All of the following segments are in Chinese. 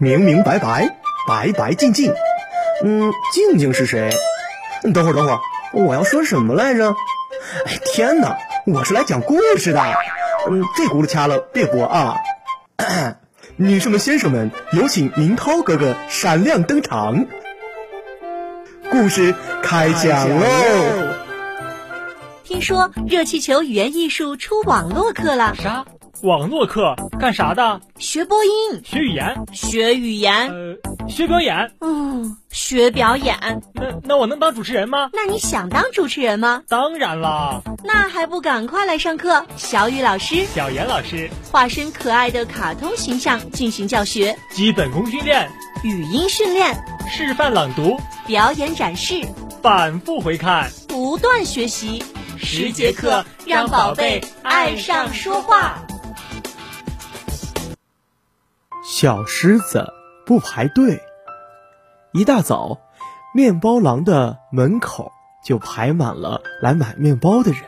明明白白，白白净净。静静是谁？等会儿，我要说什么来着？哎，天哪，我是来讲故事的。这轱辘掐了别播啊。女士们、先生们，有请明涛哥哥闪亮登场。故事开讲喽！听说热气球语言艺术出网络课了。啥？网络课干啥的？学播音，学语言，学表演。学表演。那我能当主持人吗？那你想当主持人吗？当然啦。那还不赶快来上课？小雨老师、小严老师化身可爱的卡通形象进行教学，基本功训练、语音训练、示范朗读、表演展示，反复回看，不断学习。10节课让宝贝爱上说话。小狮子不排队。一大早，面包廊的门口就排满了来买面包的人。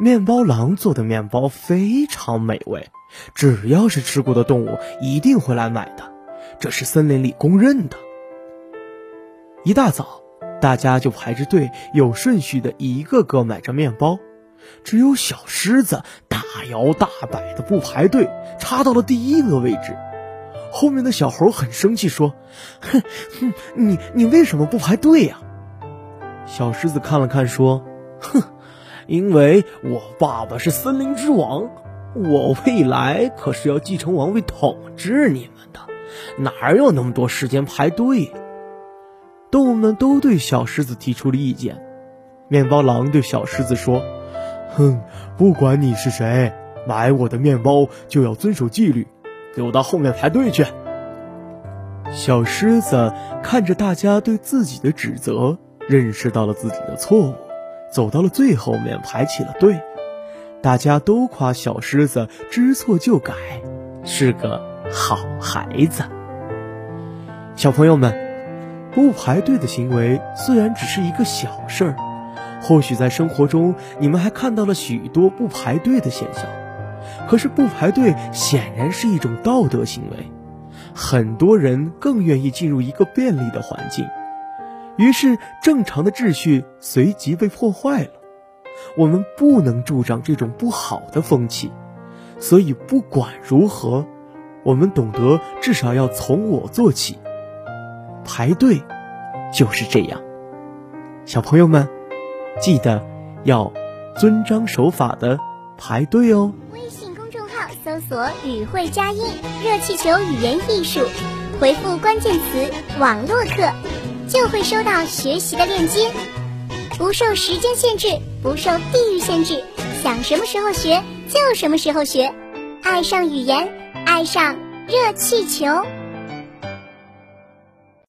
面包廊做的面包非常美味，只要是吃过的动物一定会来买的，这是森林里公认的。一大早，大家就排着队，有顺序的一个个买着面包，只有小狮子大摇大摆的不排队，插到了第1个位置。后面的小猴很生气说：“哼，你为什么不排队呀？”小狮子看了看说：“因为我爸爸是森林之王，我未来可是要继承王位统治你们的，哪有那么多时间排队？”动物们都对小狮子提出了意见。面包狼对小狮子说：“不管你是谁，买我的面包就要遵守纪律，给我到后面排队去。”小狮子看着大家对自己的指责，认识到了自己的错误，走到了最后面排起了队。大家都夸小狮子知错就改，是个好孩子。小朋友们，不排队的行为虽然只是一个小事儿，或许在生活中你们还看到了许多不排队的现象，可是不排队显然是一种道德行为，很多人更愿意进入一个便利的环境，于是正常的秩序随即被破坏了。我们不能助长这种不好的风气，所以不管如何，我们懂得至少要从我做起。排队就是这样，小朋友们记得要遵章守法的排队哦。微信公众号搜索语会佳音热气球语言艺术，回复关键词网络课就会收到学习的链接，不受时间限制，不受地域限制，想什么时候学就什么时候学，爱上语言，爱上热气球。